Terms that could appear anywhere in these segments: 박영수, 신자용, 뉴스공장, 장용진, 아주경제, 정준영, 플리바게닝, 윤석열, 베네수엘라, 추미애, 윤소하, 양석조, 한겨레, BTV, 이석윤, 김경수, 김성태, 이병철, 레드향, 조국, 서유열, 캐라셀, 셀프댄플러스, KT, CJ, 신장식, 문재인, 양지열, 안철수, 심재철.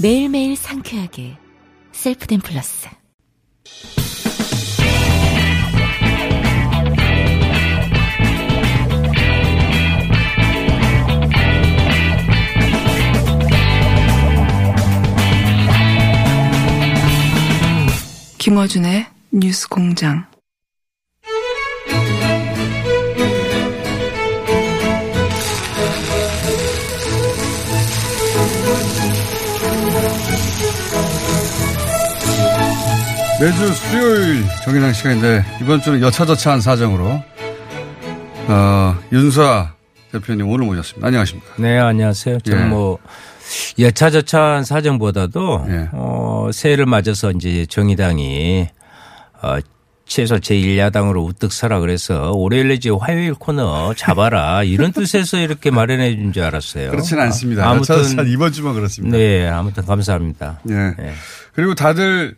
매일매일 상쾌하게. 셀프댄플러스. 김어준의 뉴스공장. 매주 수요일 정의당 시간인데 이번 주는 여차저차한 사정으로 윤소하 대표님 오늘 모셨습니다. 안녕하십니까? 네, 안녕하세요. 저는 여차저차한 사정보다도 새해를 맞아서 이제 정의당이 최소 제1야당으로 우뚝 서라 그래서 월요일 내지 화요일 코너 잡아라 이런 뜻에서 이렇게 마련해 준 줄 알았어요. 그렇지는 않습니다. 아무튼 이번 주만 그렇습니다. 네, 아무튼 감사합니다. 네. 네. 그리고 다들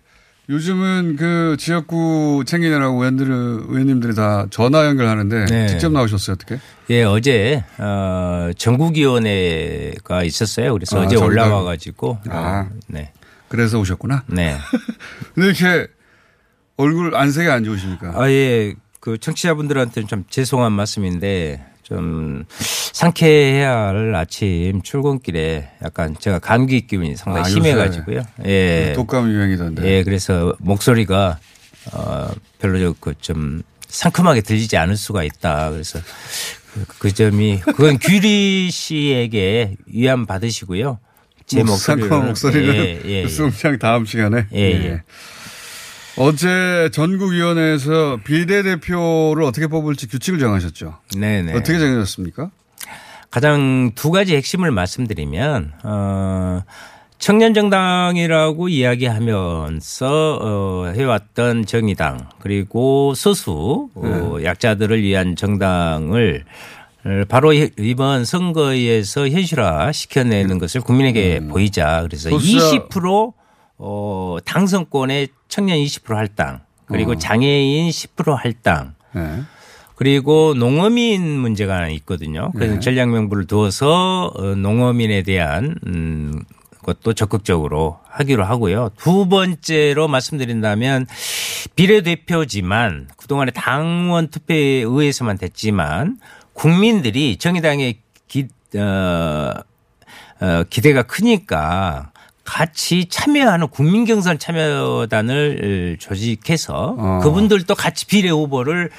요즘은 그 지역구 챙기느라고 의원님들이 다 전화 연결하는데 네. 직접 나오셨어요, 어떻게? 예, 어제 전국위원회가 있었어요. 그래서 어제 올라와 가지고. 네. 그래서 오셨구나. 네. 근데 이렇게 얼굴 안색이 안 좋으십니까? 아, 예. 그 청취자분들한테는 좀 죄송한 말씀인데 좀 상쾌해야 할 아침 출근길에 약간 제가 감기 기운이 상당히 심해가지고요. 예. 독감 유행이던데. 예. 그래서 목소리가 별로 좀 상큼하게 들리지 않을 수가 있다. 그래서 그 점이 그건 규리 씨에게 위안 받으시고요. 제 상큼한 목소리는 뉴스공장 다음 시간에. 예. 예. 어제 전국위원회에서 비례대표를 어떻게 뽑을지 규칙을 정하셨죠. 네네. 어떻게 정하셨습니까? 가장 두 가지 핵심을 말씀드리면 청년정당이라고 이야기하면서 해왔던 정의당 그리고 소수 약자들을 위한 정당을 바로 이번 선거에서 현실화 시켜내는 것을 국민에게 보이자. 그래서 20% 당선권에 청년 20% 할당 그리고 장애인 10% 할당 네. 그리고 농어민 문제가 하나 있거든요. 그래서 네. 전략명부를 두어서 농어민에 대한 것도 적극적으로 하기로 하고요. 두 번째로 말씀드린다면 비례대표지만 그동안에 당원 투표에 의해서만 됐지만 국민들이 정의당의 기대가 크니까 같이 참여하는 국민경선 참여단을 조직해서 그분들도 같이 비례 후보를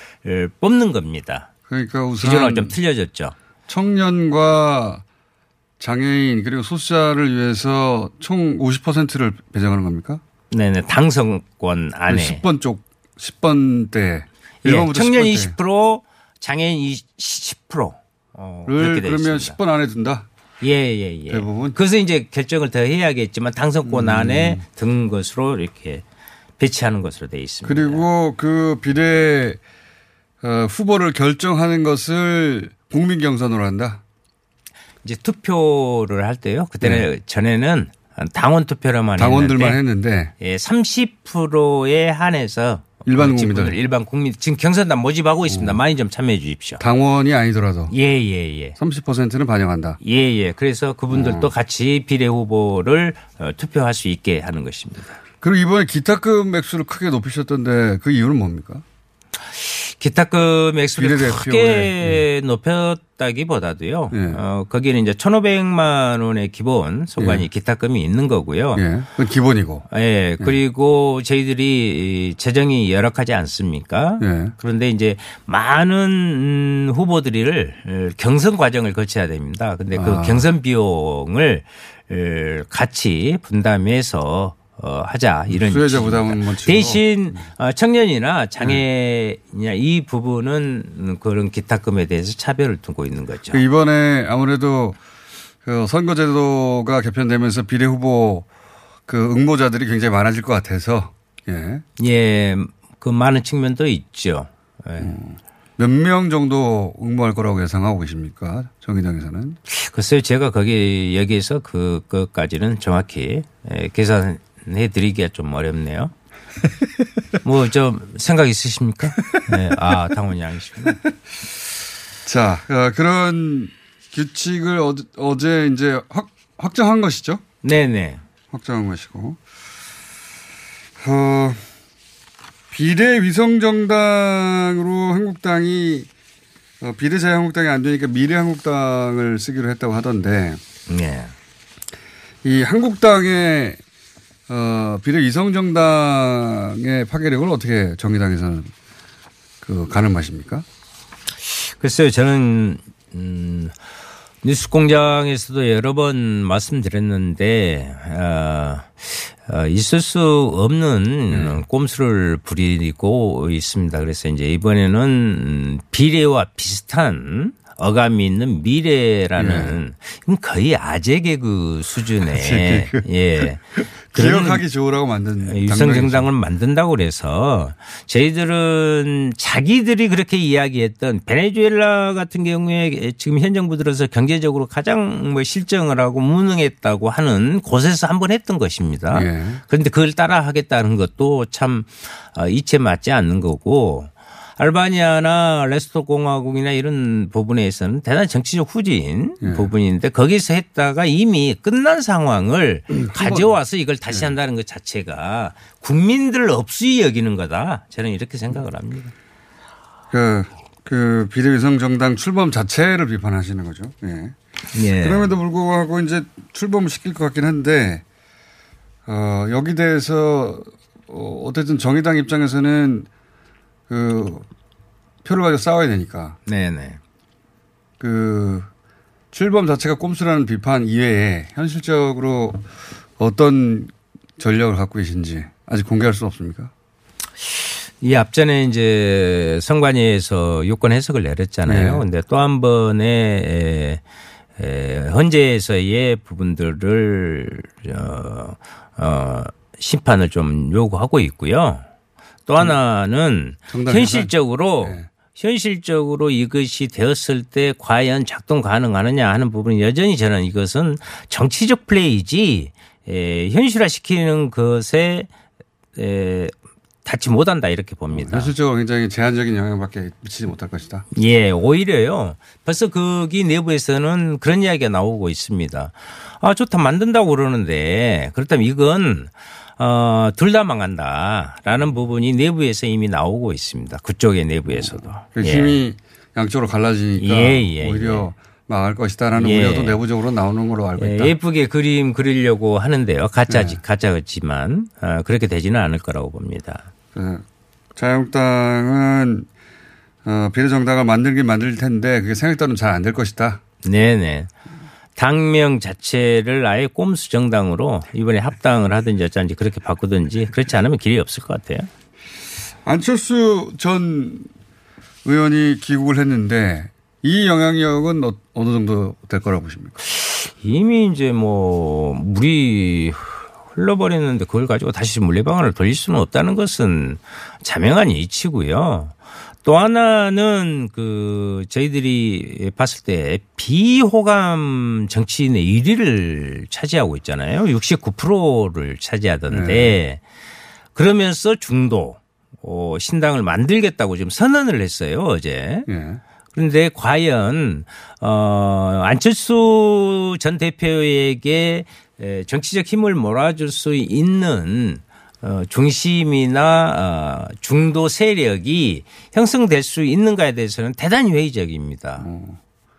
뽑는 겁니다. 그러니까 우선 기존하고 좀 틀려졌죠. 청년과 장애인 그리고 소수자를 위해서 총 50%를 배정하는 겁니까? 네네. 당선권 안에. 10번대. 예, 청년 10번대. 20% 장애인 10%. 그렇게 되어 그러면 있습니다. 10번 안에 든다? 예. 대부분. 그래서 이제 결정을 더 해야겠지만 당선권 안에 든 것으로 이렇게 배치하는 것으로 되어 있습니다. 그리고 그 비례 후보를 결정하는 것을 국민 경선으로 한다. 이제 투표를 할 때요. 그때는 전에는 당원 투표로만 당원들만 했는데 예, 30%에 한해서 일반 국민들. 일반 국민. 지금 경선단 모집하고 있습니다. 많이 좀 참여해 주십시오. 당원이 아니더라도. 예. 30%는 반영한다. 예. 그래서 그분들도 같이 비례 후보를 투표할 수 있게 하는 것입니다. 그리고 이번에 기탁금 액수를 크게 높이셨던데 그 이유는 뭡니까? 기탁금 액수를 크게 높였다기보다도요. 예. 거기는 이제 1,500만 원의 기본 소관이 기탁금이 있는 거고요. 예. 그건 기본이고. 예. 그리고 저희들이 재정이 열악하지 않습니까? 예. 그런데 이제 많은 후보들을 경선 과정을 거쳐야 됩니다. 그런데 그 경선 비용을 같이 분담해서 하자 이런 수혜자 부담은 대신 청년이나 장애인이나 이 부분은 그런 기탁금에 대해서 차별을 두고 있는 거죠. 이번에 아무래도 그 선거제도가 개편되면서 비례 후보 그 응모자들이 굉장히 많아질 것 같아서 예. 예. 그 많은 측면도 있죠. 예. 몇 명 정도 응모할 거라고 예상하고 계십니까? 정의당에서는? 글쎄요. 제가 거기 여기에서 그것까지는 정확히 계산해 드리기가 좀 어렵네요. 뭐 좀 생각 있으십니까? 네. 아, 당원이 아니시구나. 자, 그런 규칙을 어제 이제 확정한 것이죠? 네네. 확정한 것이고. 비례 위성정당으로 한국당이 비례 자유한국당이 안 되니까 미래한국당을 쓰기로 했다고 하던데. 네. 이 한국당의 비례 위성정당의 파괴력을 어떻게 정의당에서는 가늠하십니까? 글쎄요. 저는 뉴스공장에서도 여러 번 말씀드렸는데 있을 수 없는 꼼수를 부리고 있습니다. 그래서 이제 이번에는 비례와 비슷한 어감이 있는 미래라는 거의 아재 개그 수준의 예. 기억하기 좋으라고 만든 위성정당을 만든다고 그래서 저희들은 자기들이 그렇게 이야기했던 베네수엘라 같은 경우에 지금 현 정부 들어서 경제적으로 가장 뭐 실정을 하고 무능했다고 하는 곳에서 한번 했던 것입니다. 예. 그런데 그걸 따라하겠다는 것도 참 이치에 맞지 않는 거고 알바니아나 레스토 공화국이나 이런 부분에서는 대단히 정치적 후진 예. 부분인데 거기서 했다가 이미 끝난 상황을 가져와서 이걸 다시 한다는 것 자체가 국민들 없이 여기는 거다. 저는 이렇게 생각을 합니다. 그 비례위성 정당 출범 자체를 비판하시는 거죠. 예. 예. 그럼에도 불구하고 이제 출범을 시킬 것 같긴 한데 여기 대해서 어쨌든 정의당 입장에서는 그 표를 가지고 싸워야 되니까. 네네. 그 출범 자체가 꼼수라는 비판 이외에 현실적으로 어떤 전략을 갖고 계신지 아직 공개할 수 없습니까? 이 앞전에 이제 선관위에서 요건 해석을 내렸잖아요. 그런데 또 한 번의 헌재에서의 부분들을 심판을 좀 요구하고 있고요. 또 하나는 현실적으로 네. 현실적으로 이것이 되었을 때 과연 작동 가능하느냐 하는 부분은 여전히 저는 이것은 정치적 플레이지 현실화시키는 것에 닿지 못한다 이렇게 봅니다. 현실적으로 굉장히 제한적인 영향밖에 미치지 못할 것이다. 예, 오히려요. 벌써 거기 내부에서는 그런 이야기가 나오고 있습니다. 아, 좋다 만든다고 그러는데 그렇다면 이건 둘 다 망한다라는 부분이 내부에서 이미 나오고 있습니다. 그쪽의 내부에서도. 그 힘이 예. 양쪽으로 갈라지니까 오히려 망할 것이다라는 우려도 내부적으로 나오는 걸로 알고 있다. 예쁘게 그림 그리려고 하는데요. 가짜지만 그렇게 되지는 않을 거라고 봅니다. 자유한국당은 비례정당을 만들긴 만들 텐데 그게 생각대로는 잘 안 될 것이다. 네네. 당명 자체를 아예 꼼수 정당으로 이번에 합당을 하든지 어쩐지 그렇게 바꾸든지 그렇지 않으면 길이 없을 것 같아요. 안철수 전 의원이 귀국을 했는데 이 영향력은 어느 정도 될 거라고 보십니까? 이미 이제 뭐 물이 흘러버렸는데 그걸 가지고 다시 물레방아를 돌릴 수는 없다는 것은 자명한 이치고요. 또 하나는 그 저희들이 봤을 때 비호감 정치인의 1위를 차지하고 있잖아요. 69%를 차지하던데 그러면서 중도 신당을 만들겠다고 지금 선언을 했어요 어제. 그런데 과연 안철수 전 대표에게 정치적 힘을 몰아줄 수 있는 중심이나 중도 세력이 형성될 수 있는가에 대해서는 대단히 회의적입니다.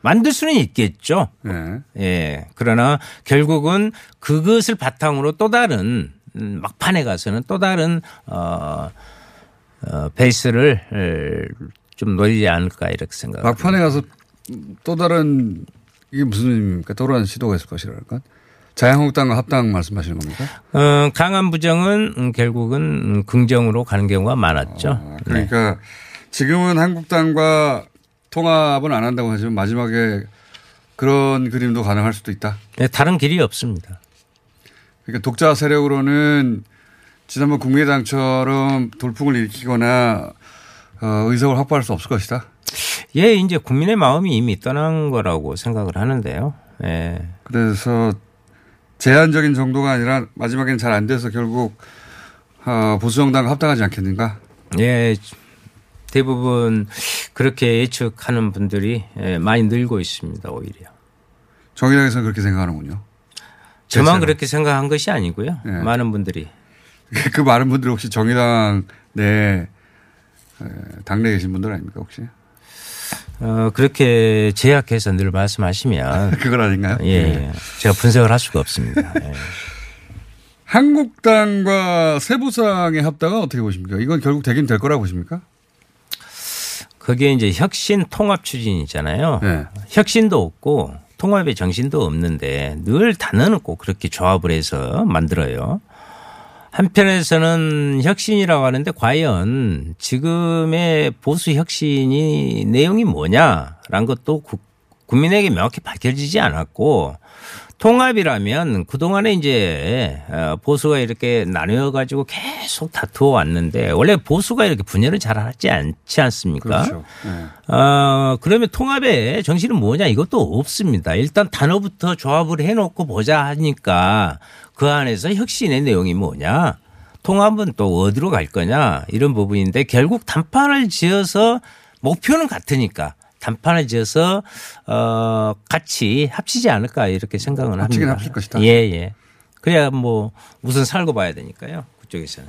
만들 수는 있겠죠. 예. 그러나 결국은 그것을 바탕으로 또 다른 막판에 가서는 또 다른 베이스를 좀 노리지 않을까 이렇게 생각합니다. 막판에 가서 또 다른 이게 무슨 의미입니까? 또 다른 시도가 있을 것이랄까? 자유한국당과 합당 말씀하시는 겁니까? 강한 부정은 결국은 긍정으로 가는 경우가 많았죠. 그러니까 네. 지금은 한국당과 통합은 안 한다고 하지만 마지막에 그런 그림도 가능할 수도 있다. 네, 다른 길이 없습니다. 그러니까 독자 세력으로는 지난번 국민의당처럼 돌풍을 일으키거나 의석을 확보할 수 없을 것이다. 예, 이제 국민의 마음이 이미 떠난 거라고 생각을 하는데요. 예. 그래서 제한적인 정도가 아니라 마지막에는 잘 안 돼서 결국 보수정당과 합당하지 않겠는가? 예, 대부분 그렇게 예측하는 분들이 많이 늘고 있습니다, 오히려. 정의당에서는 그렇게 생각하는군요. 저만 그렇게 생각한 것이 아니고요. 예. 많은 분들이. 그 많은 분들이 혹시 정의당 내 당내에 계신 분들 아닙니까 혹시? 그렇게 제약해서 늘 말씀하시면. 그건 아닌가요? 예. 네. 제가 분석을 할 수가 없습니다. 예. 한국당과 세부상의 합당은 어떻게 보십니까? 이건 결국 되긴 될 거라고 보십니까? 그게 이제 혁신 통합 추진이잖아요. 네. 혁신도 없고 통합의 정신도 없는데 늘 단어는 꼭 그렇게 조합을 해서 만들어요. 한편에서는 혁신이라고 하는데 과연 지금의 보수 혁신이 내용이 뭐냐라는 것도 국민에게 명확히 밝혀지지 않았고 통합이라면 그동안에 이제 보수가 이렇게 나뉘어 가지고 계속 다투어 왔는데 원래 보수가 이렇게 분열을 잘 하지 않지 않습니까? 그렇죠. 네. 그러면 통합의 정신은 뭐냐 이것도 없습니다. 일단 단어부터 조합을 해놓고 보자 하니까 그 안에서 혁신의 내용이 뭐냐 통합은 또 어디로 갈 거냐 이런 부분인데 결국 단판을 지어서 목표는 같으니까 단판을 지어서 같이 합치지 않을까 이렇게 생각은 합니다. 합치긴 합칠 것이다. 예예. 그래야 뭐 우선 살고 봐야 되니까요. 그쪽에서는.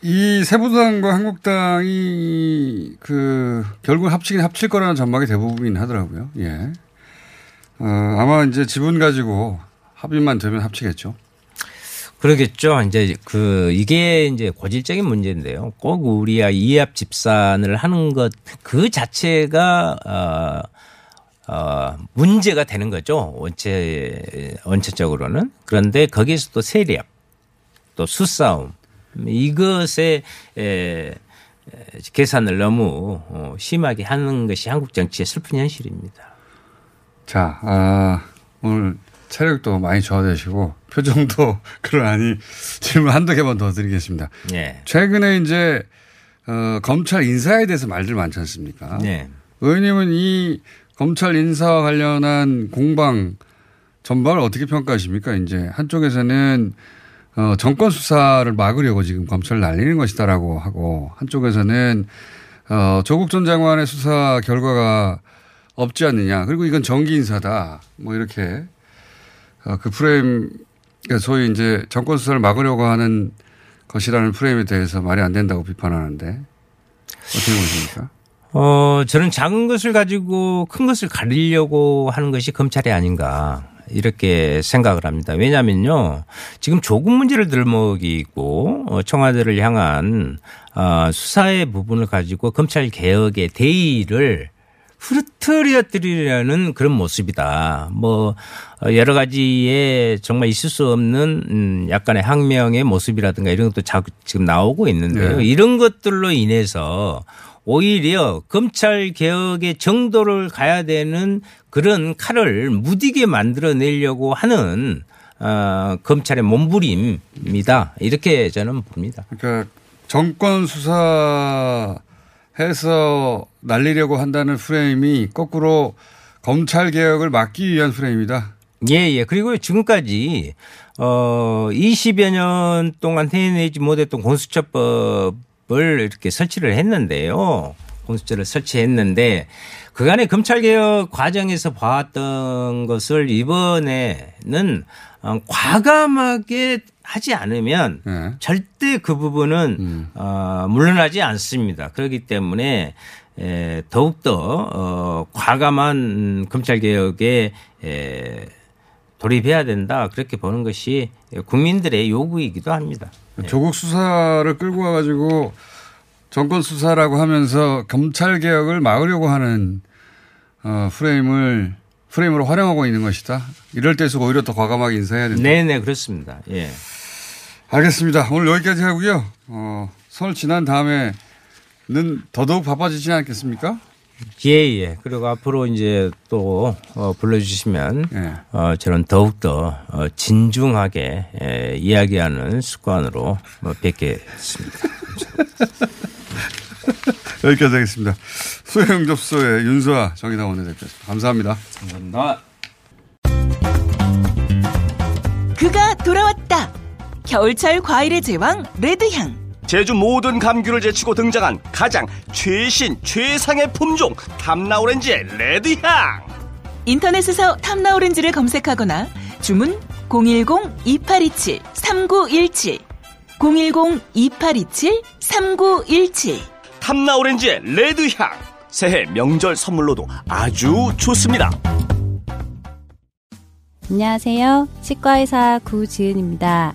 이 세부당과 한국당이 그 결국 합치긴 합칠 거라는 전망이 대부분이긴 하더라고요. 예. 아마 이제 지분 가지고 합의만 되면 합치겠죠. 그러겠죠. 이제 이게 이제 고질적인 문제인데요. 꼭 우리야 이합 집산을 하는 것 그 자체가 문제가 되는 거죠. 원체적으로는. 그런데 거기에서 또 세력, 또 수싸움 이것에 계산을 너무 심하게 하는 것이 한국 정치의 슬픈 현실입니다. 자, 오늘. 체력도 많이 저하되시고 표정도 그러하니 질문 한두 개만 더 드리겠습니다. 예. 최근에 이제 검찰 인사에 대해서 말들 많지 않습니까? 예. 의원님은 이 검찰 인사와 관련한 공방 전반을 어떻게 평가하십니까? 이제 한쪽에서는 정권 수사를 막으려고 지금 검찰을 날리는 것이다라고 하고 한쪽에서는 조국 전 장관의 수사 결과가 없지 않느냐. 그리고 이건 정기 인사다. 뭐 이렇게. 그 프레임, 소위 이제 정권 수사를 막으려고 하는 것이라는 프레임에 대해서 말이 안 된다고 비판하는데 어떻게 보십니까? 저는 작은 것을 가지고 큰 것을 가리려고 하는 것이 검찰이 아닌가 이렇게 생각을 합니다. 왜냐면요. 지금 조국 문제를 들먹이고 청와대를 향한 수사의 부분을 가지고 검찰 개혁의 대의를 흐트러뜨리려는 그런 모습이다. 뭐 여러 가지의 정말 있을 수 없는 약간의 항명의 모습이라든가 이런 것도 지금 나오고 있는데요. 네. 이런 것들로 인해서 오히려 검찰 개혁의 정도를 가야 되는 그런 칼을 무디게 만들어내려고 하는 검찰의 몸부림이다. 이렇게 저는 봅니다. 그러니까 정권 수사 해서 날리려고 한다는 프레임이 거꾸로 검찰 개혁을 막기 위한 프레임이다. 예, 예. 그리고 지금까지 20여 년 동안 해내지 못했던 공수처법을 이렇게 설치를 했는데요. 공수처를 설치했는데 그간의 검찰 개혁 과정에서 봐왔던 것을 이번에는 과감하게 하지 않으면 네. 절대 그 부분은 물러나지 않습니다. 그렇기 때문에 더욱더 과감한 검찰개혁에 돌입해야 된다. 그렇게 보는 것이 국민들의 요구이기도 합니다. 조국 수사를 끌고 와가지고 정권 수사라고 하면서 검찰개혁을 막으려고 하는 프레임으로 활용하고 있는 것이다. 이럴 때일수록 오히려 더 과감하게 인사해야 된다. 네네 그렇습니다. 예. 알겠습니다. 오늘 여기까지 하고요. 설 지난 다음에는 더더욱 바빠지지 않겠습니까? 예예. 그리고 앞으로 이제 또 불러주시면 예. 저는 더욱더 진중하게 이야기하는 습관으로 뵙겠습니다. 여기까지 하겠습니다. 수혜영 접수의 윤소하 정의당 원내대표였습니다. 감사합니다. 감사합니다. 그가 돌아왔다. 겨울철 과일의 제왕 레드향. 제주 모든 감귤을 제치고 등장한 가장 최신 최상의 품종 탐나오렌지의 레드향. 인터넷에서 탐나오렌지를 검색하거나 주문 010-2827-3917 010-2827-3917. 탐나오렌지의 레드향, 새해 명절 선물로도 아주 좋습니다. 안녕하세요, 치과의사 구지은입니다.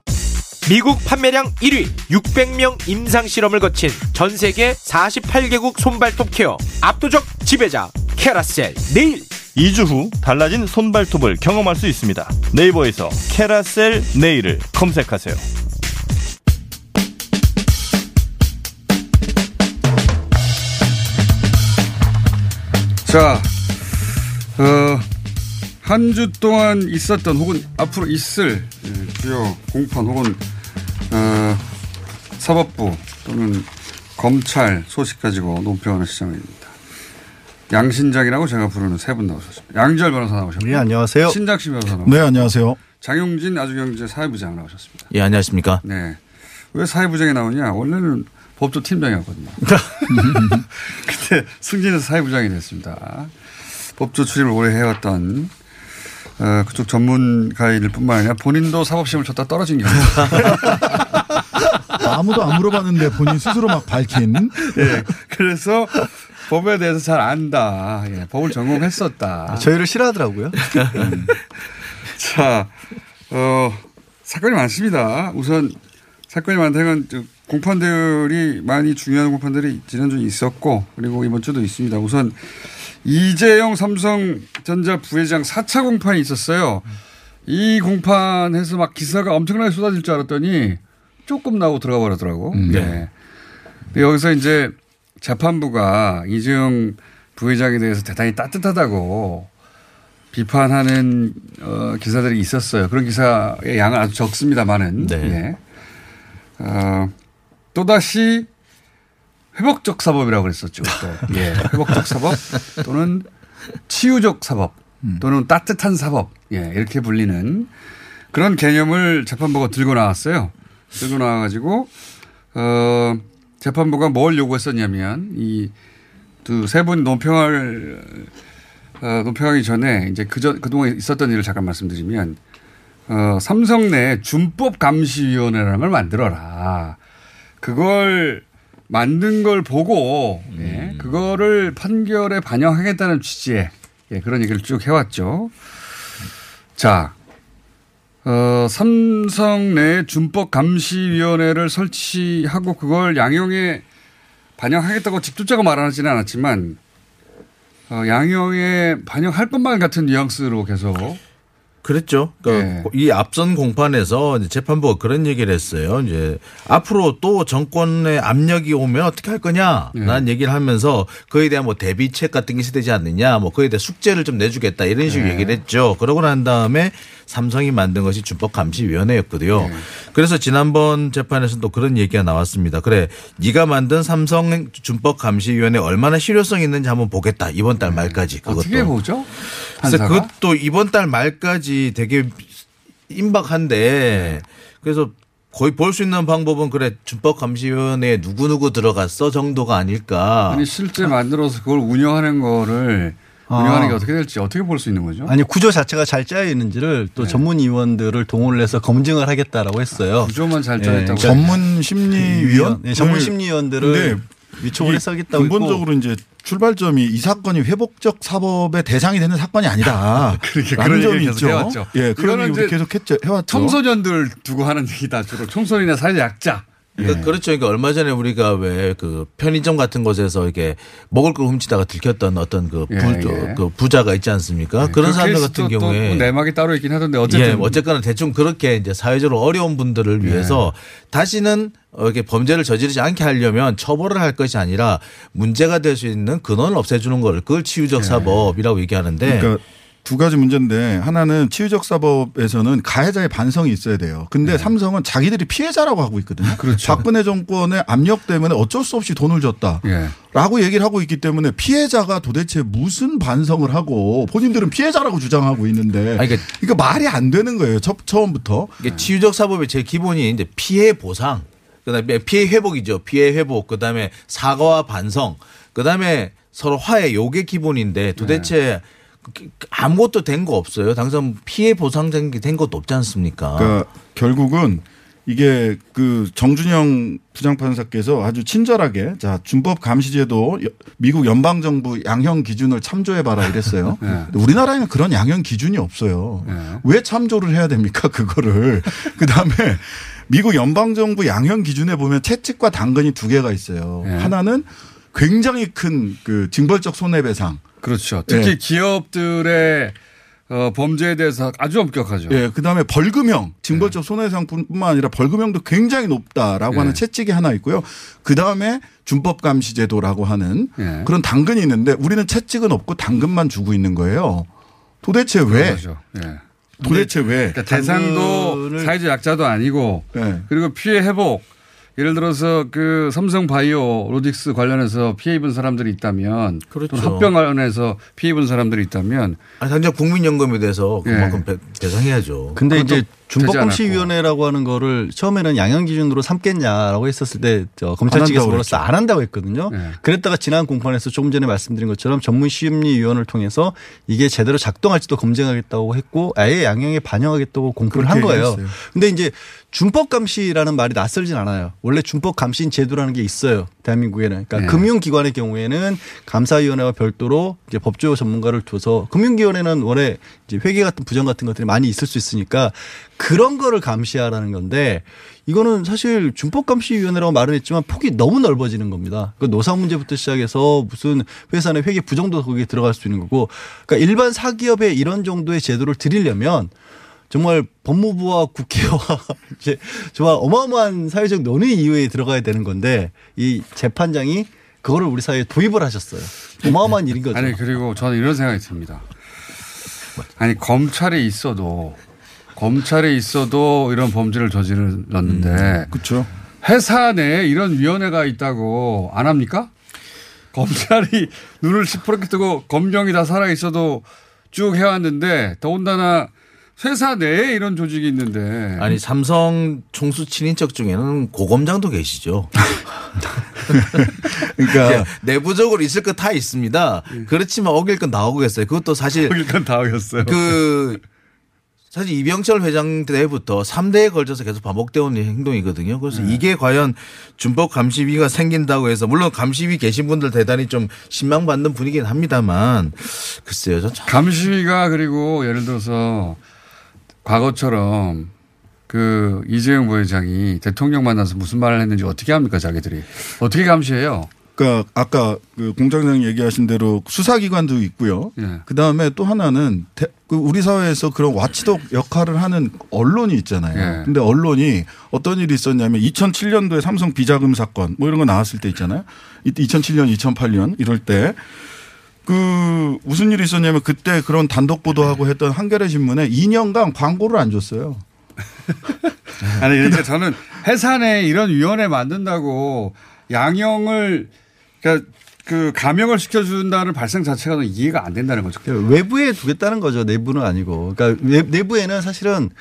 미국 판매량 1위, 600명 임상실험을 거친 전세계 48개국 손발톱 케어 압도적 지배자 캐라셀 네일. 2주 후 달라진 손발톱을 경험할 수 있습니다. 네이버에서 캐라셀 네일을 검색하세요. 자, 한 주 동안 있었던 혹은 앞으로 있을 주요 공판 혹은 사법부 또는 검찰 소식 가지고 논평하는 시장입니다. 양신장이라고 제가 부르는 세 분 나오셨습니다. 양지열 변호사 나오셨고요. 네, 안녕하세요. 신장식 변호사 나오셨습니다. 네, 안녕하세요. 장용진 아주경제 사회부장 나오셨습니다. 예, 네, 안녕하십니까. 네. 왜 사회부장이 나오냐. 원래는 법조 팀장이었거든요. 그때 승진해서 사회부장이 됐습니다. 법조 출입을 오래 해왔던 그쪽 전문가일 뿐만 아니라 본인도 사법시험을 쳤다 떨어진 경우. 아무도 안 물어봤는데 본인 스스로 막 밝힌. 예, 그래서 법에 대해서 잘 안다. 예, 법을 전공했었다. 저희를 싫어하더라고요. 자, 사건이 많습니다. 우선 사건이 많다면 공판들이 많이 중요한 공판들이 지난주에 있었고 그리고 이번 주도 있습니다. 우선 이재용 삼성전자 부회장 4차 공판이 있었어요. 이 공판에서 막 기사가 엄청나게 쏟아질 줄 알았더니 조금 나오고 들어가 버리더라고. 네. 네. 여기서 이제 재판부가 이재용 부회장에 대해서 대단히 따뜻하다고 비판하는 기사들이 있었어요. 그런 기사의 양은 아주 적습니다만은. 네. 네. 또다시 회복적 사법이라고 그랬었죠. 또. 예. 회복적 사법 또는 치유적 사법 또는 따뜻한 사법, 예, 이렇게 불리는 그런 개념을 재판부가 들고 나왔어요. 들고 나와가지고 재판부가 뭘 요구했었냐면 이 두 세 분 논평하기 전에 이제 그동안 있었던 일을 잠깐 말씀드리면 삼성 내 준법감시위원회라는 걸 만들어라. 그걸 만든 걸 보고 예, 그거를 판결에 반영하겠다는 취지의 예, 그런 얘기를 쭉 해왔죠. 자, 삼성 내 준법감시위원회를 설치하고 그걸 양형에 반영하겠다고 직접적으로 말하지는 않았지만 양형에 반영할 것만 같은 뉘앙스로 계속. 그랬죠. 그러니까 네. 이 앞선 공판에서 이제 재판부가 그런 얘기를 했어요. 이제 앞으로 또 정권의 압력이 오면 어떻게 할 거냐라는 네. 얘기를 하면서 그에 대한 뭐 대비책 같은 게 시되지 않느냐, 뭐 그에 대해 숙제를 좀 내주겠다 이런 식으로 네. 얘기를 했죠. 그러고 난 다음에 삼성이 만든 것이 준법감시위원회였거든요. 네. 그래서 지난번 재판에서도 그런 얘기가 나왔습니다. 그래, 네가 만든 삼성 준법감시위원회 얼마나 실효성이 있는지 한번 보겠다. 이번 달 말까지. 네. 그것도. 어떻게 보죠? 판사가? 그래서 그것도 이번 달 말까지 되게 임박한데 네. 그래서 거의 볼 수 있는 방법은 그래 준법감시위원회에 누구누구 들어갔어 정도가 아닐까. 아니 실제 만들어서 그걸 운영하는 거를 운영하는 게 어떻게 될지 어떻게 볼 수 있는 거죠? 아니 구조 자체가 잘 짜여 있는지를 또 네. 전문위원들을 동원을 해서 검증을 하겠다라고 했어요. 구조만 잘 짜여 있다고. 네. 전문심리위원? 네. 전문심리위원들을 위촉을 해서 하겠다고 했고. 근본적으로 이제 출발점이 이 사건이 회복적 사법의 대상이 되는 사건이 아니다. 그렇게 그런 점이 있죠. 해왔죠. 예, 그런 얘기 계속 해왔죠. 청소년들 두고 하는 얘기다. 주로 청소년이나 사회적 약자. 그러니까 예. 그렇죠. 그러니까 얼마 전에 우리가 왜 그 편의점 같은 곳에서 이게 먹을 걸 훔치다가 들켰던 어떤 그, 그 부자가 있지 않습니까? 예. 그런 그 사람들 같은 경우에 또 내막이 따로 있긴 하던데 어쨌든 예. 어쨌거나 대충 그렇게 이제 사회적으로 어려운 분들을 위해서 예. 다시는 이렇게 범죄를 저지르지 않게 하려면 처벌을 할 것이 아니라 문제가 될 수 있는 근원을 없애주는 걸 그걸 치유적 사법이라고 얘기하는데. 그러니까 두 가지 문제인데 하나는 치유적 사법에서는 가해자의 반성이 있어야 돼요. 근데 삼성은 자기들이 피해자라고 하고 있거든요. 그렇죠. 박근혜 정권의 압력 때문에 어쩔 수 없이 돈을 줬다. 라고 얘기를 하고 있기 때문에 피해자가 도대체 무슨 반성을 하고 본인들은 피해자라고 주장하고 있는데 아니, 그러니까 이거 말이 안 되는 거예요. 처음부터. 그러니까 치유적 사법의 제일 기본이 이제 피해 보상, 그다음에 피해 회복이죠. 피해 회복, 그다음에 사과와 반성, 그다음에 서로 화해. 요게 기본인데 도대체 아무것도 된 거 없어요. 당선 피해 보상된 게 된 것도 없지 않습니까? 그러니까 결국은 이게 그 정준영 부장판사께서 아주 친절하게 자 준법 감시제도 미국 연방 정부 양형 기준을 참조해 봐라 이랬어요. 네. 우리나라에는 그런 양형 기준이 없어요. 네. 왜 참조를 해야 됩니까 그거를? 그다음에 미국 연방 정부 양형 기준에 보면 채찍과 당근이 두 개가 있어요. 네. 하나는 굉장히 큰 그 징벌적 손해배상. 그렇죠. 특히 예. 기업들의 범죄에 대해서 아주 엄격하죠. 예. 그다음에 벌금형, 징벌적 손해배상뿐만 아니라 벌금형도 굉장히 높다라고 하는 채찍이 하나 있고요. 그다음에 준법감시제도라고 하는 그런 당근이 있는데 우리는 채찍은 없고 당근만 주고 있는 거예요. 도대체 왜? 도대체 왜? 그러니까 대상도 사회적 약자도 아니고 그리고 피해 회복. 예를 들어서 그 삼성바이오로직스 관련해서 피해 입은 사람들이 있다면 그렇죠. 또는 합병 관련해서 피해 입은 사람들이 있다면 당장 국민연금에 대해서 그만큼 배상해야죠. 그런데 이제 준법감시위원회라고 하는 거를 처음에는 양형 기준으로 삼겠냐라고 했었을 때 검찰 측에서 물어서 안 한다고 했거든요. 그랬다가 지난 공판에서 조금 전에 말씀드린 것처럼 전문심리위원을 통해서 이게 제대로 작동할지도 검증하겠다고 했고 아예 양형에 반영하겠다고 공표를 한 거예요. 그런데 이제 준법감시라는 말이 낯설진 않아요. 원래 준법감시인 제도라는 게 있어요. 대한민국에는. 그러니까 금융기관의 경우에는 감사위원회와 별도로 이제 법조 전문가를 둬서 금융기관에는 원래 이제 회계 같은 부정 같은 것들이 많이 있을 수 있으니까 그런 거를 감시하라는 건데 이거는 사실 준법감시위원회라고 말은 했지만 폭이 너무 넓어지는 겁니다. 그러니까 노사 문제부터 시작해서 무슨 회사 내 회계 부정도 거기에 들어갈 수 있는 거고 그러니까 일반 사기업에 이런 정도의 제도를 드리려면 정말 법무부와 국회와 이제 정말 어마어마한 사회적 논의 이후에 들어가야 되는 건데 이 재판장이 그거를 우리 사회에 도입을 하셨어요. 어마어마한 일인 거죠. 아니 그리고 저는 이런 생각이 듭니다. 아니 검찰에 있어도 이런 범죄를 저질렀는데 그렇죠. 회사 내에 이런 위원회가 있다고 안 합니까? 검찰이 눈을 시퍼렇게 뜨고 검경이 다 살아 있어도 쭉 해왔는데 더군다나 회사 내에 이런 조직이 있는데. 아니 삼성 총수 친인척 중에는 고검장도 계시죠. 그러니까 내부적으로 있을 거 다 있습니다. 그렇지만 어길 건 다 오겠어요. 그것도 사실. 어길 건 다 오겠어요. 그 사실 이병철 회장 때부터 3대에 걸쳐서 계속 반복되어 온 행동이거든요. 그래서 이게 과연 준법감시위가 생긴다고 해서 물론 감시위 계신 분들 대단히 좀 신망받는 분이긴 합니다만 글쎄요. 감시위가 그리고 예를 들어서 과거처럼 그 이재용 부회장이 대통령 만나서 무슨 말을 했는지 어떻게 합니까 자기들이. 어떻게 감시해요. 그러니까 아까 그 공장장 얘기하신 대로 수사기관도 있고요. 그다음에 또 하나는 우리 사회에서 그런 와치독 역할을 하는 언론이 있잖아요. 그런데 언론이 어떤 일이 있었냐면 2007년도에 삼성 비자금 사건 뭐 이런 거 나왔을 때 있잖아요. 2007년 2008년 이럴 때. 그 무슨 일이 있었냐면 그때 그런 단독 보도하고 했던 한겨레 신문에 2년간 광고를 안 줬어요. 아니 그러니까 저는 회사 내 이런 위원회 만든다고 양형을 그러니까 그 감형을 시켜준다는 발상 자체가 이해가 안 된다는 거죠. 외부에 두겠다는 거죠. 내부는 아니고. 그러니까 내부에는 사실은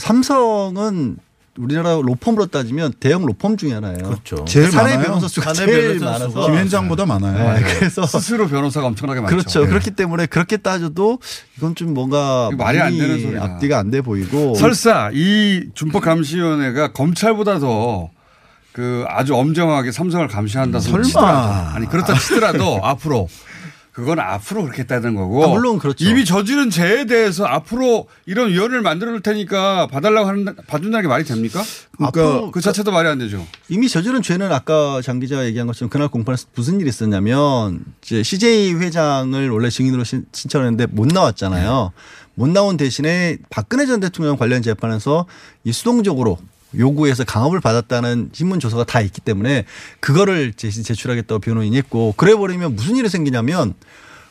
삼성은 우리나라 로펌으로 따지면 대형 로펌 중에 하나예요. 그렇죠. 제일 사내 많아요. 변호사 수가 제일 많아서 김현장보다 많아요. 네. 그래서 스스로 변호사가 엄청나게 많죠. 그렇죠. 네. 그렇기 때문에 그렇게 따져도 이건 좀 뭔가 말이 안 되는 소리야. 앞뒤가 안 돼 보이고. 설사 이 준법감시위원회가 검찰보다 더 그 아주 엄정하게 삼성을 감시한다. 설마. 치더라도. 아니 그렇다 치더라도 앞으로. 그건 앞으로 그렇게 따는 거고. 아, 물론 그렇죠. 이미 저지른 죄에 대해서 앞으로 이런 위원회를 만들어 놓을 테니까 봐달라고 하는, 봐준다는 게 말이 됩니까? 그러니까 그 자체도 말이 안 되죠. 이미 저지른 죄는 아까 장 기자가 얘기한 것처럼 그날 공판에서 무슨 일이 있었냐면 이제 CJ 회장을 원래 증인으로 신청했는데 못 나왔잖아요. 못 나온 대신에 박근혜 전 대통령 관련 재판에서 이 수동적으로 요구해서 강압을 받았다는 신문 조서가 다 있기 때문에 그거를 제출하겠다고 변호인이 했고, 그래 버리면 무슨 일이 생기냐면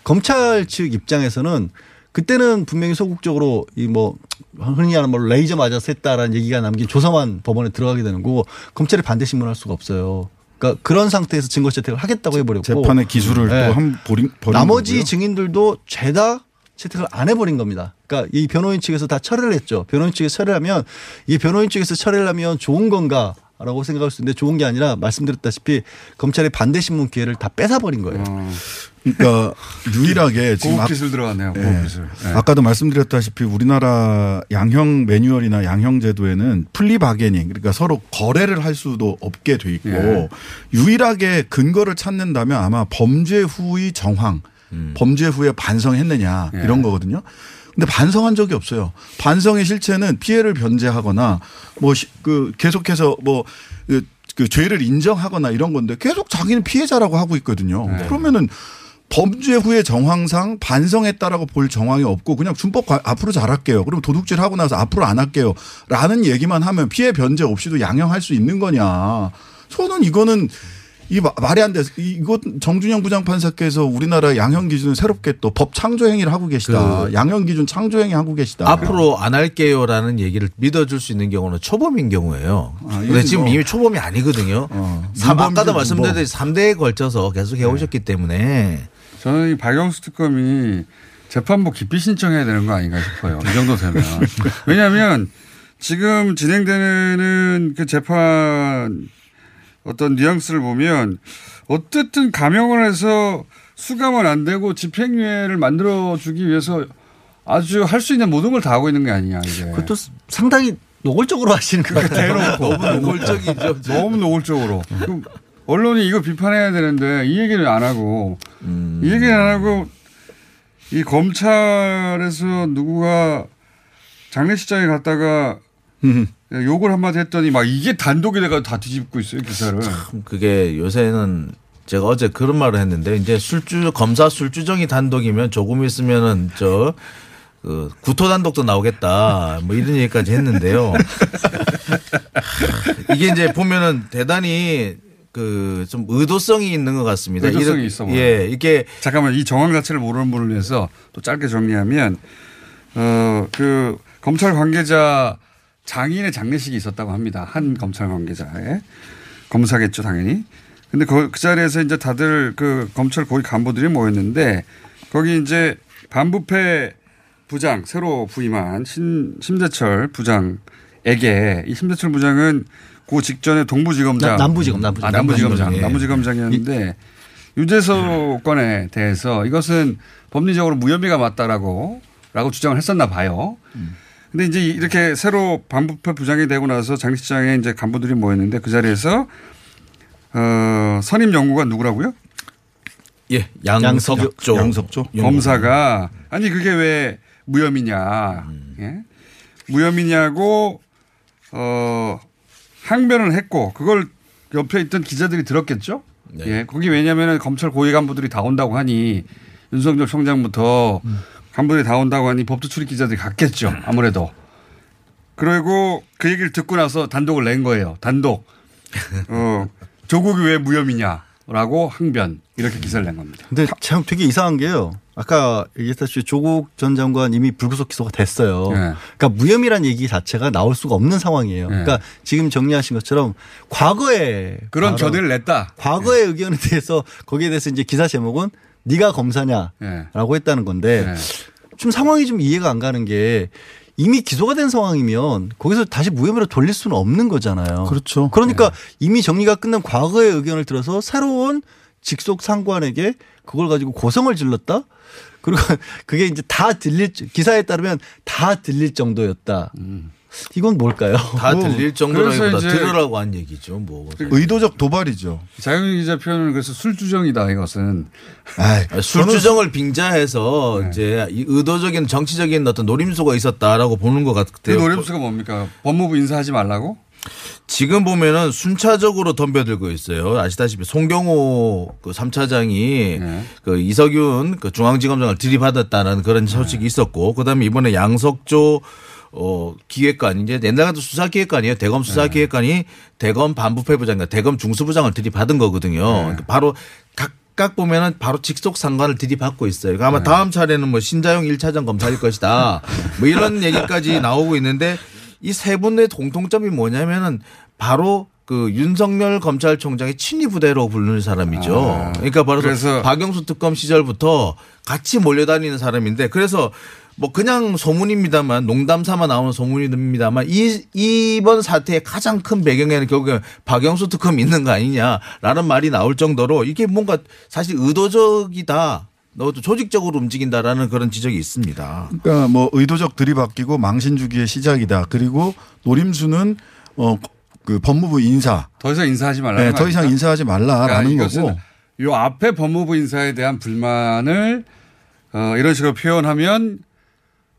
검찰 측 입장에서는 그때는 분명히 소극적으로 이 뭐 흔히 하는 말로 레이저 맞아서 했다라는 얘기가 남긴 조서만 법원에 들어가게 되는 거고, 검찰이 반대 신문할 수가 없어요. 그러니까 그런 상태에서 증거 채택을 하겠다고 해버렸고, 재판의 기술을 네. 또 한 버린 나머지 거고요. 증인들도 죄다 채택을 안 해버린 겁니다. 그러니까 이 변호인 측에서 다 철회를 했죠. 변호인 측에서 철회하면 이게 변호인 측에서 철회를 하면 좋은 건가라고 생각할 수 있는데 좋은 게 아니라 말씀드렸다시피 검찰의 반대 신문 기회를 다 뺏어버린 거예요. 그러니까 유일하게 지금 고급 기술 들어갔네요. 고급 기술. 네. 아까도 말씀드렸다시피 우리나라 양형 매뉴얼이나 양형 제도에는 플리바게닝, 그러니까 서로 거래를 할 수도 없게 돼 있고 네. 유일하게 근거를 찾는다면 아마 범죄 후의 정황. 범죄 후에 반성했느냐 예. 이런 거거든요. 근데 반성한 적이 없어요. 반성의 실체는 피해를 변제하거나 뭐 그 계속해서 뭐 그 죄를 인정하거나 이런 건데 계속 자기는 피해자라고 하고 있거든요. 예. 그러면은 범죄 후의 정황상 반성했다라고 볼 정황이 없고 그냥 준법 앞으로 잘할게요. 그럼 도둑질 하고 나서 앞으로 안 할게요. 라는 얘기만 하면 피해 변제 없이도 양형할 수 있는 거냐. 저는 이거는 이 말이 안 돼. 이것 정준영 부장판사께서 우리나라 양형 기준을 새롭게 또 법 창조 행위를 하고 계시다. 그 양형 기준 창조 행위 하고 계시다. 앞으로 안 할게요라는 얘기를 믿어줄 수 있는 경우는 초범인 경우예요. 근데 지금 이미 초범이 아니거든요. 아까도 말씀드렸듯이 3대에 걸쳐서 계속 해오셨기 네. 때문에 저는 이 박영수 특검이 재판부 기피 신청해야 되는 거 아닌가 싶어요. 이 정도 되면 왜냐하면 지금 진행되는 그 재판. 어떤 뉘앙스를 보면 어쨌든 감형을 해서 수감은 안 되고 집행유예를 만들어주기 위해서 아주 할 수 있는 모든 걸 다 하고 있는 게 아니냐. 이제. 그것도 상당히 노골적으로 하시는 것 같아요. 너무 노골적이죠. 너무 노골적으로. 그럼 언론이 이거 비판해야 되는데 이 얘기를 안 하고 이 얘기를 안 하고 이 검찰에서 누구가 장례식장에 갔다가 욕을 한마디 했더니 막 이게 단독이 돼가지고 다 뒤집고 있어요 기사를. 참 그게 요새는 제가 어제 그런 말을 했는데 이제 검사 술주정이 단독이면 조금 있으면은 그 구토 단독도 나오겠다 뭐 이런 얘기까지 했는데요. 이게 이제 보면은 대단히 그 좀 의도성이 있는 것 같습니다. 의도성이 있어. 예, 이게 잠깐만 이 정황 자체를 모르는 분을 위해서 또 짧게 정리하면 그 검찰 관계자 장인의 장례식이 있었다고 합니다. 한 검찰 관계자의 검사겠죠, 당연히. 근데 그 자리에서 이제 다들 그 검찰 고위 간부들이 모였는데 거기 이제 반부패 부장 새로 부임한 심재철 부장에게 이 심재철 부장은 그 직전에 동부지검장 남부지검장이었는데 유재석권에 대해서 이것은 법리적으로 무혐의가 맞다라고 주장을 했었나 봐요. 근데 이제 이렇게 새로 반부패 부장이 되고 나서 장례식장에 이제 간부들이 모였는데 그 자리에서 선임 연구관 누구라고요? 예, 양석조 검사가 아니 그게 왜 무혐의냐, 예? 무혐의냐고 항변을 했고 그걸 옆에 있던 기자들이 들었겠죠. 네. 예, 거기 왜냐하면 검찰 고위 간부들이 다 온다고 하니 윤석열 총장부터. 간부들이 다 온다고 하니 법조 출입 기자들이 갔겠죠. 아무래도. 그리고 그 얘기를 듣고 나서 단독을 낸 거예요. 단독. 조국이 왜 무혐의냐라고 항변. 이렇게 기사를 낸 겁니다. 근데 참 되게 이상한 게요. 아까 얘기했다시피 조국 전 장관 이미 불구속 기소가 됐어요. 네. 그러니까 무혐의란 얘기 자체가 나올 수가 없는 상황이에요. 네. 그러니까 지금 정리하신 것처럼 과거에. 그런 견해를 냈다. 과거의 네. 의견에 대해서 거기에 대해서 이제 기사 제목은 네가 검사냐라고 네. 했다는 건데 네. 좀 상황이 좀 이해가 안 가는 게 이미 기소가 된 상황이면 거기서 다시 무혐의로 돌릴 수는 없는 거잖아요. 그렇죠. 그러니까 네. 이미 정리가 끝난 과거의 의견을 들어서 새로운 직속 상관에게 그걸 가지고 고성을 질렀다. 그리고 그게 이제 다 들릴, 기사에 따르면 다 들릴 정도였다. 이건 뭘까요? 다 들릴 정도라기보다 들으라고 한 얘기죠. 뭐 의도적 도발이죠. 장용진 기자 표현은 그래서 술주정이다 이것은. 아이, 술주정을 빙자해서 네. 이제 의도적인 정치적인 어떤 노림수가 있었다라고 보는 것 같아요. 그 노림수가 뭡니까? 법무부 인사하지 말라고? 지금 보면은 순차적으로 덤벼들고 있어요. 아시다시피 송경호 그 3차장이 네. 그 이석윤 그 중앙지검장을 들이받았다는 그런 소식이 네. 있었고, 그다음에 이번에 양석조 기획관, 이제 옛날 같은 수사기획관이에요. 대검 수사기획관이 네. 대검 반부패부장과 대검 중수부장을 들이받은 거거든요. 네. 그러니까 바로 각각 보면은 바로 직속 상관을 들이받고 있어요. 그러니까 아마 네. 다음 차례는 뭐 신자용 1차장 검사일 것이다. 뭐 이런 얘기까지 나오고 있는데, 이 세 분의 공통점이 뭐냐면은 바로 그 윤석열 검찰총장의 친위 부대로 부르는 사람이죠. 아, 그러니까 바로 박영수 특검 시절부터 같이 몰려다니는 사람인데, 그래서 뭐 그냥 소문입니다만, 농담 삼아 나오는 소문입니다만, 이번 사태의 가장 큰 배경에는 결국에 박영수 특검이 있는 거 아니냐라는 말이 나올 정도로 이게 뭔가 사실 의도적이다. 조직적으로 움직인다라는 그런 지적이 있습니다. 그러니까 뭐 의도적 들이받기고 망신주기의 시작이다. 그리고 노림수는 그 법무부 인사. 더 이상 인사하지 말라. 네, 더 이상 아닐까? 인사하지 말라라는 그러니까 거고. 요 앞에 법무부 인사에 대한 불만을 이런 식으로 표현하면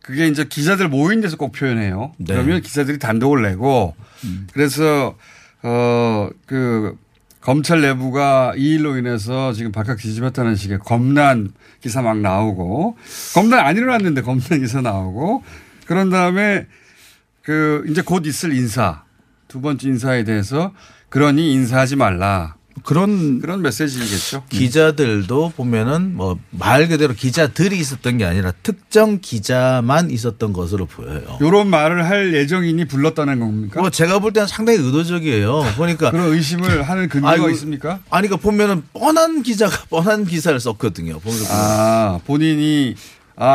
그게 이제 기자들 모인 데서 꼭 표현해요. 네. 그러면 기자들이 단독을 내고 그래서 그 검찰 내부가 이 일로 인해서 지금 바깥 뒤집혔다는 식의 겁난 기사 막 나오고, 겁난 안 일어났는데 겁난 기사 나오고, 그런 다음에 그 이제 곧 있을 인사, 두 번째 인사에 대해서 그러니 인사하지 말라. 그런 메시지이겠죠. 기자들도 보면은 뭐 말 그대로 기자들이 있었던 게 아니라 특정 기자만 있었던 것으로 보여요. 이런 말을 할 예정이니 불렀다는 겁니까? 제가 볼 때는 상당히 의도적이에요. 그러니까 그런 의심을 하는 근거가 있습니까? 아니, 그러니까 보면은 뻔한 기자가 뻔한 기사를 썼거든요. 본인이.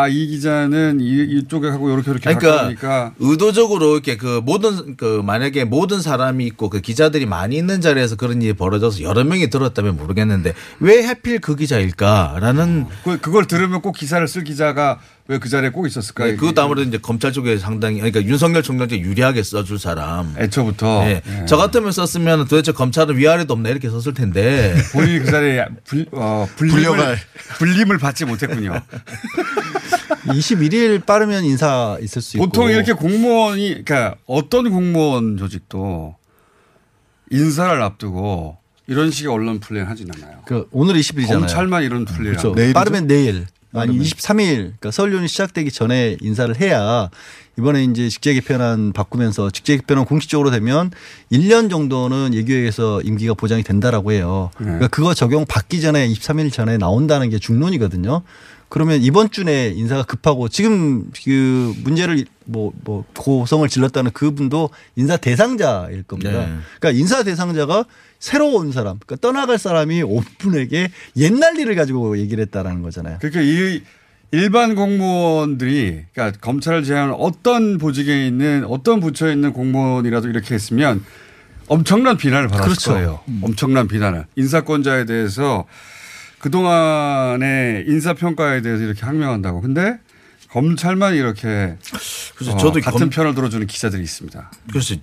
이 기자는 이쪽에 하고 이렇게 그러니까 의도적으로 이렇게 그 모든 그 만약에 모든 사람이 있고 그 기자들이 많이 있는 자리에서 그런 일이 벌어져서 여러 명이 들었다면 모르겠는데 왜 하필 그 기자일까라는 그걸 들으면 꼭 기사를 쓸 기자가 왜 그 자리에 꼭 있었을까? 네, 그것도 아무래도 이제 검찰 쪽에 상당히 그러니까 윤석열 총장한테 유리하게 써줄 사람. 애초부터. 네. 네. 저 같으면 썼으면 도대체 검찰은 위아래도 없나 이렇게 썼을 텐데. 본인이 그 자리에 불림을 받지 못했군요. 21일 빠르면 인사 있을 수 있고. 보통 이렇게 공무원이 그러니까 어떤 공무원 조직도 인사를 앞두고 이런 식의 언론 플레이를 하진 않아요. 그러니까 오늘 20일이잖아요. 검찰만 이런 플레이를 하죠. 그렇죠. 빠르면 내일. 아니 23일 그러니까 설 연휴 시작되기 전에 인사를 해야 이번에 이제 직제 개편안 바꾸면서 직제 개편안 공식적으로 되면 1년 정도는 예규회에서 임기가 보장이 된다라고 해요. 그러니까 그거 적용 받기 전에 23일 전에 나온다는 게 중론이거든요. 그러면 이번 주 내 인사가 급하고 지금 그 문제를 뭐 고성을 질렀다는 그분도 인사 대상자일 겁니다. 네. 그러니까 인사 대상자가 새로 온 사람, 그러니까 떠나갈 사람이 5분에게 옛날 일을 가지고 얘기를 했다라는 거잖아요. 그러니까 이 일반 공무원들이 그러니까 검찰을 제외한 어떤 보직에 있는 어떤 부처에 있는 공무원이라도 이렇게 했으면 엄청난 비난을 받았을 그렇죠. 거예요. 엄청난 비난을. 인사권자에 대해서 그동안의 인사평가에 대해서 이렇게 항명한다고. 근데 검찰만 이렇게 그래서 저도 같은 편을 들어주는 기자들이 있습니다. 그래서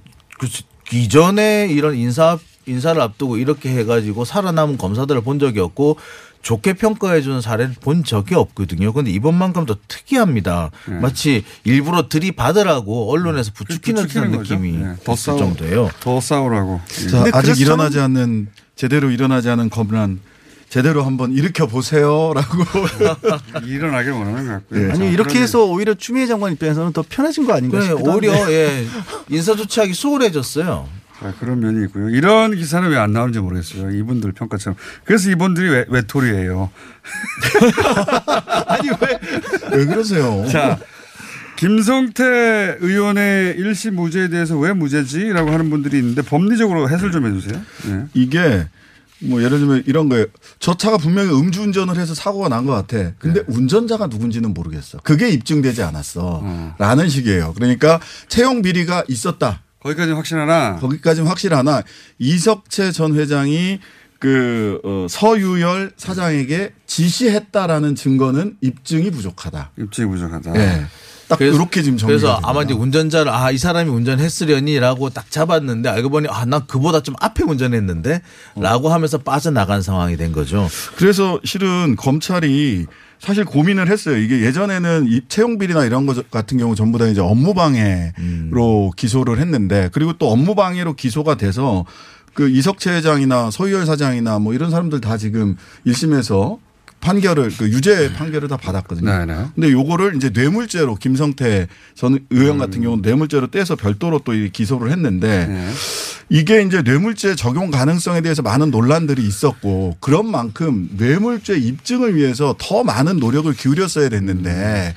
이전에 이런 인사를 앞두고 이렇게 해가지고 살아남은 검사들을 본 적이 없고 좋게 평가해 주는 사례를 본 적이 없거든요. 그런데 이번만큼 더 특이합니다. 네. 마치 일부러 들이받으라고 언론에서 부추기는 듯한 느낌이 네. 있을 정도예요. 더 싸우라고. 자, 아직 일어나지 않는 제대로 일어나지 않은 겁난. 제대로 한번 일으켜 보세요라고 일어나길 원하는 것 같고요. 네. 아니 이렇게 해서 오히려 추미애 장관 입장에서는 더 편해진 거 아닌가 싶기도 한데. 오히려 예, 인사조치하기 수월해졌어요. 아, 그런 면이 있고요. 이런 기사는 왜 안 나오는지 모르겠어요. 이분들 평가처럼. 그래서 이분들이 외톨이예요. 아니 왜 그러세요? 자, 김성태 의원의 1심 무죄에 대해서 왜 무죄지라고 하는 분들이 있는데 법리적으로 해설 좀 해주세요. 네. 이게 뭐 예를 들면 이런 거예요. 저 차가 분명히 음주운전을 해서 사고가 난 것 같아. 근데 네. 운전자가 누군지는 모르겠어. 그게 입증되지 않았어. 라는 식이에요. 그러니까 채용 비리가 있었다. 거기까지는 확실하나? 거기까지는 확실하나. 이석채 전 회장이 그 서유열 사장에게 지시했다라는 증거는 입증이 부족하다. 입증이 부족하다. 네. 딱 이렇게 지금 정리가 그래서 됩니다. 아마 이제 운전자를 이 사람이 운전했으려니라고 딱 잡았는데 알고 보니 난 그보다 좀 앞에 운전했는데라고 하면서 빠져나간 상황이 된 거죠. 그래서 실은 검찰이 사실 고민을 했어요. 이게 예전에는 채용 비리나 이런 것 같은 경우 전부 다 이제 업무방해로 기소를 했는데 그리고 또 업무방해로 기소가 돼서 그 이석채 회장이나 서유열 사장이나 뭐 이런 사람들 다 지금 1심에서 판결을 그 유죄 판결을 다 받았거든요. 네네. 근데 요거를 이제 뇌물죄로 김성태 전 의원 같은 경우는 뇌물죄로 떼서 별도로 또 기소를 했는데 네. 이게 이제 뇌물죄 적용 가능성에 대해서 많은 논란들이 있었고 그런 만큼 뇌물죄 입증을 위해서 더 많은 노력을 기울였어야 됐는데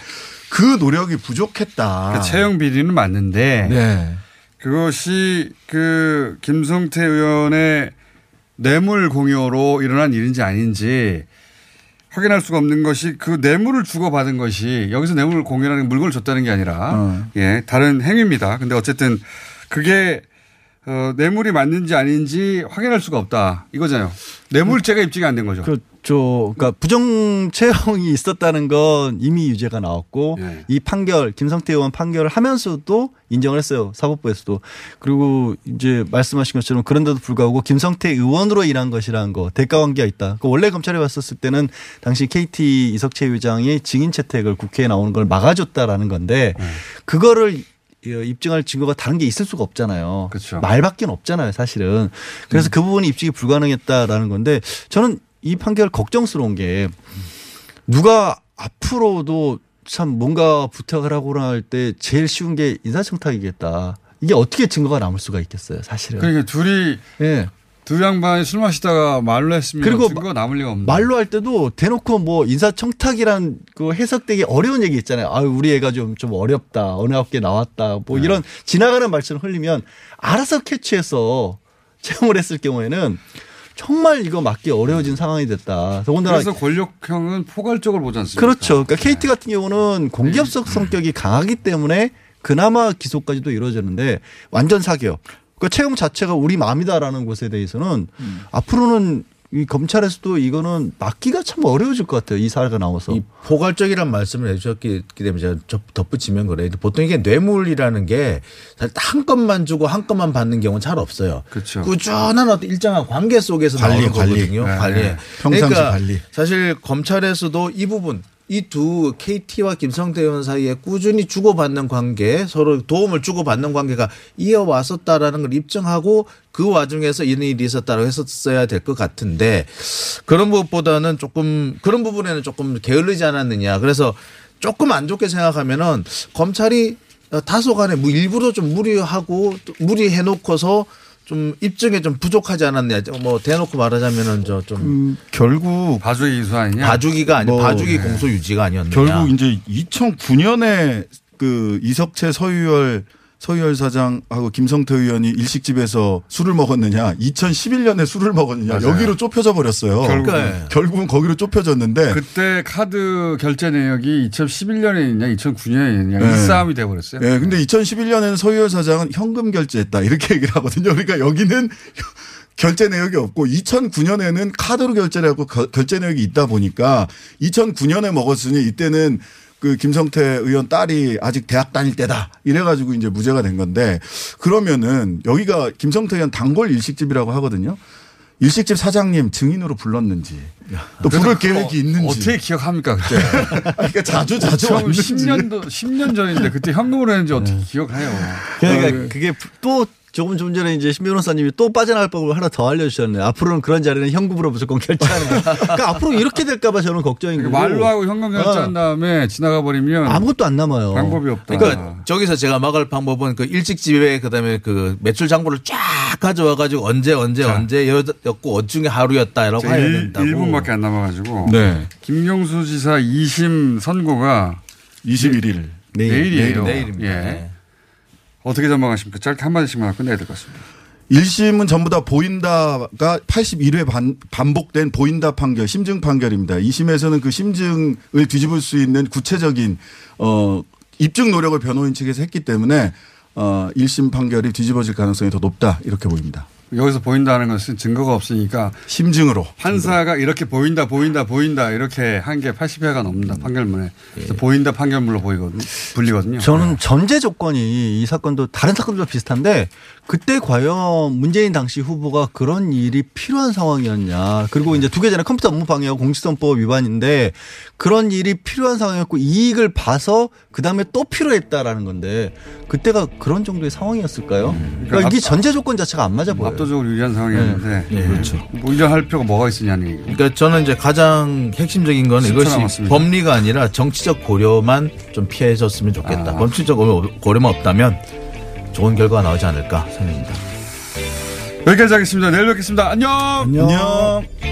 그 노력이 부족했다. 그러니까 채용 비리는 맞는데 네. 그것이 그 김성태 의원의 뇌물 공여로 일어난 일인지 아닌지 확인할 수가 없는 것이 그 뇌물을 주고받은 것이 여기서 뇌물을 공여라는 물건을 줬다는 게 아니라 예, 다른 행위입니다. 근데 어쨌든 그게 뇌물이 맞는지 아닌지 확인할 수가 없다 이거잖아요. 뇌물죄가 입증이 안 된 거죠. 그렇죠. 그러니까 부정 채용이 있었다는 건 이미 유죄가 나왔고 네. 이 판결 김성태 의원 판결을 하면서도 인정을 했어요. 사법부에서도. 그리고 이제 말씀하신 것처럼 그런데도 불구하고 김성태 의원으로 일한 것이라는 거 대가관계가 있다. 그러니까 원래 검찰에 봤었을 때는 당시 KT 이석채 회장이 증인 채택을 국회에 나오는 걸 막아줬다라는 건데 그거를 입증할 증거가 다른 게 있을 수가 없잖아요. 그렇죠. 말밖에 없잖아요 사실은. 그래서 그 부분이 입증이 불가능했다라는 건데 저는 이 판결 걱정스러운 게 누가 앞으로도 참 뭔가 부탁을 하거나 할 때 제일 쉬운 게 인사청탁이겠다. 이게 어떻게 증거가 남을 수가 있겠어요 사실은. 그러니까 둘이. 네. 두 양반이 술 마시다가 말로 했습니다. 그리고 증거 남을 리가 없는. 말로 할 때도 대놓고 뭐 인사청탁이란 그 해석되기 어려운 얘기 있잖아요. 아, 우리 애가 좀 어렵다. 어느 학교에 나왔다. 뭐 네. 이런 지나가는 말처럼 흘리면 알아서 캐치해서 채용을 했을 경우에는 정말 이거 맞기 어려워진 상황이 됐다. 더군다나 그래서 권력형은 포괄적으로 보지 않습니까? 그렇죠. 그러니까 KT 같은 경우는 공기업적 성격이 강하기 때문에 그나마 기소까지도 이루어졌는데 완전 사기업. 그 채용 자체가 우리 마음이다라는 것에 대해서는 앞으로는 이 검찰에서도 이거는 막기가 참 어려워질 것 같아요. 이 사례가 나와서. 이 포괄적이란 말씀을 해주셨기 때문에 제가 덧붙이면 그래요. 보통 이게 뇌물이라는 게 사실 한 건만 주고 한 건만 받는 경우는 잘 없어요. 그렇죠. 꾸준한 어떤 일정한 관계 속에서 나오는 거거든요. 네. 관리. 네. 평상시 그러니까 관리. 사실 검찰에서도 이 부분. 이 두 KT와 김성태 의원 사이에 꾸준히 주고받는 관계 서로 도움을 주고받는 관계가 이어왔었다라는 걸 입증하고 그 와중에서 이런 일이 있었다고 했었어야 될 것 같은데 그런 것보다는 조금 그런 부분에는 조금 게을르지 않았느냐. 그래서 조금 안 좋게 생각하면은 검찰이 다소간에 뭐 일부러 좀 무리하고 무리해놓고서 좀 입증에 좀 부족하지 않았냐. 뭐 대놓고 말하자면은 저좀 결국 봐주기 기소 아니냐. 봐주기가 아니 뭐 봐주기 네. 공소 유지가 아니었냐. 결국 이제 2009년에 그 이석채 서유열 사장하고 김성태 의원이 일식집에서 술을 먹었느냐, 2011년에 술을 먹었느냐 맞아요. 여기로 좁혀져 버렸어요. 결국은 거기로 좁혀졌는데 그때 카드 결제 내역이 2011년에 있냐, 2009년에 있냐 네. 이 싸움이 돼 버렸어요. 네, 근데 2011년에는 서유열 사장은 현금 결제했다 이렇게 얘기를 하거든요. 그러니까 여기는 결제 내역이 없고 2009년에는 카드로 결제를 하고 결제 내역이 있다 보니까 2009년에 먹었으니 이때는 그 김성태 의원 딸이 아직 대학 다닐 때다 이래가지고 이제 무죄가 된 건데 그러면은 여기가 김성태 의원 단골 일식집이라고 하거든요. 일식집 사장님 증인으로 불렀는지 또 부를 계획이 있는지 어떻게 기억합니까 그때? 그러니까 자주 왔는지 10년 전인데 그때 현금으로 했는지 어떻게 기억해요? 그러니까 그게 또. 조금 전에 이제 신 변호사님이 또 빠져나갈 법을 하나 더 알려주셨네요. 앞으로는 그런 자리는 현금으로 무조건 결제하는 거. 그러니까 앞으로 이렇게 될까 봐 저는 걱정인 거고. 말로 하고 현금 결제한 다음에 지나가 버리면 아무것도 안 남아요. 방법이 없다. 그러니까 저기서 제가 막을 방법은 그 일식집에 그다음에 그 매출 장부를 쫙 가져와 가지고 언제였고 어중에 하루였다 이러고 해야 된다고. 1분밖에 안 남아 가지고. 네. 김경수 지사 2심 선고가 21일. 내일이에요. 내일입니다. 예. 어떻게 전망하십니까? 짧게 한마디씩만 끝내야 될 것 같습니다. 1심은 전부 다 보인다가 81회 반복된 보인다 판결, 심증 판결입니다. 2심에서는 그 심증을 뒤집을 수 있는 구체적인 입증 노력을 변호인 측에서 했기 때문에 1심 판결이 뒤집어질 가능성이 더 높다 이렇게 보입니다. 여기서 보인다는 것은 증거가 없으니까 심증으로 판사가 이렇게 보인다 이렇게 한 게 80회가 넘는다 판결문에. 그래서 예. 보인다 판결문으로 보이거든요. 분리거든요. 저는 네. 전제 조건이 이 사건도 다른 사건들도 비슷한데 그때 과연 문재인 당시 후보가 그런 일이 필요한 상황이었냐. 그리고 이제 두 개 전에 컴퓨터 업무 방해와 공직선법 위반인데 그런 일이 필요한 상황이었고 이익을 봐서 그다음에 또 필요했다라는 건데 그때가 그런 정도의 상황이었을까요? 그러니까 이게 전제 조건 자체가 안 맞아 보여요. 압도적으로 유리한 상황이었는데, 네, 그렇죠. 뭐 유리할 필요가 뭐가 있으냐는 얘기죠. 그러니까 저는 이제 가장 핵심적인 건 이것이 남았습니다. 법리가 아니라 정치적 고려만 좀 피해졌으면 좋겠다. 정치적 고려만 없다면 좋은 결과가 나오지 않을까 생각합니다. 여기까지 하겠습니다. 내일 뵙겠습니다. 안녕. 안녕.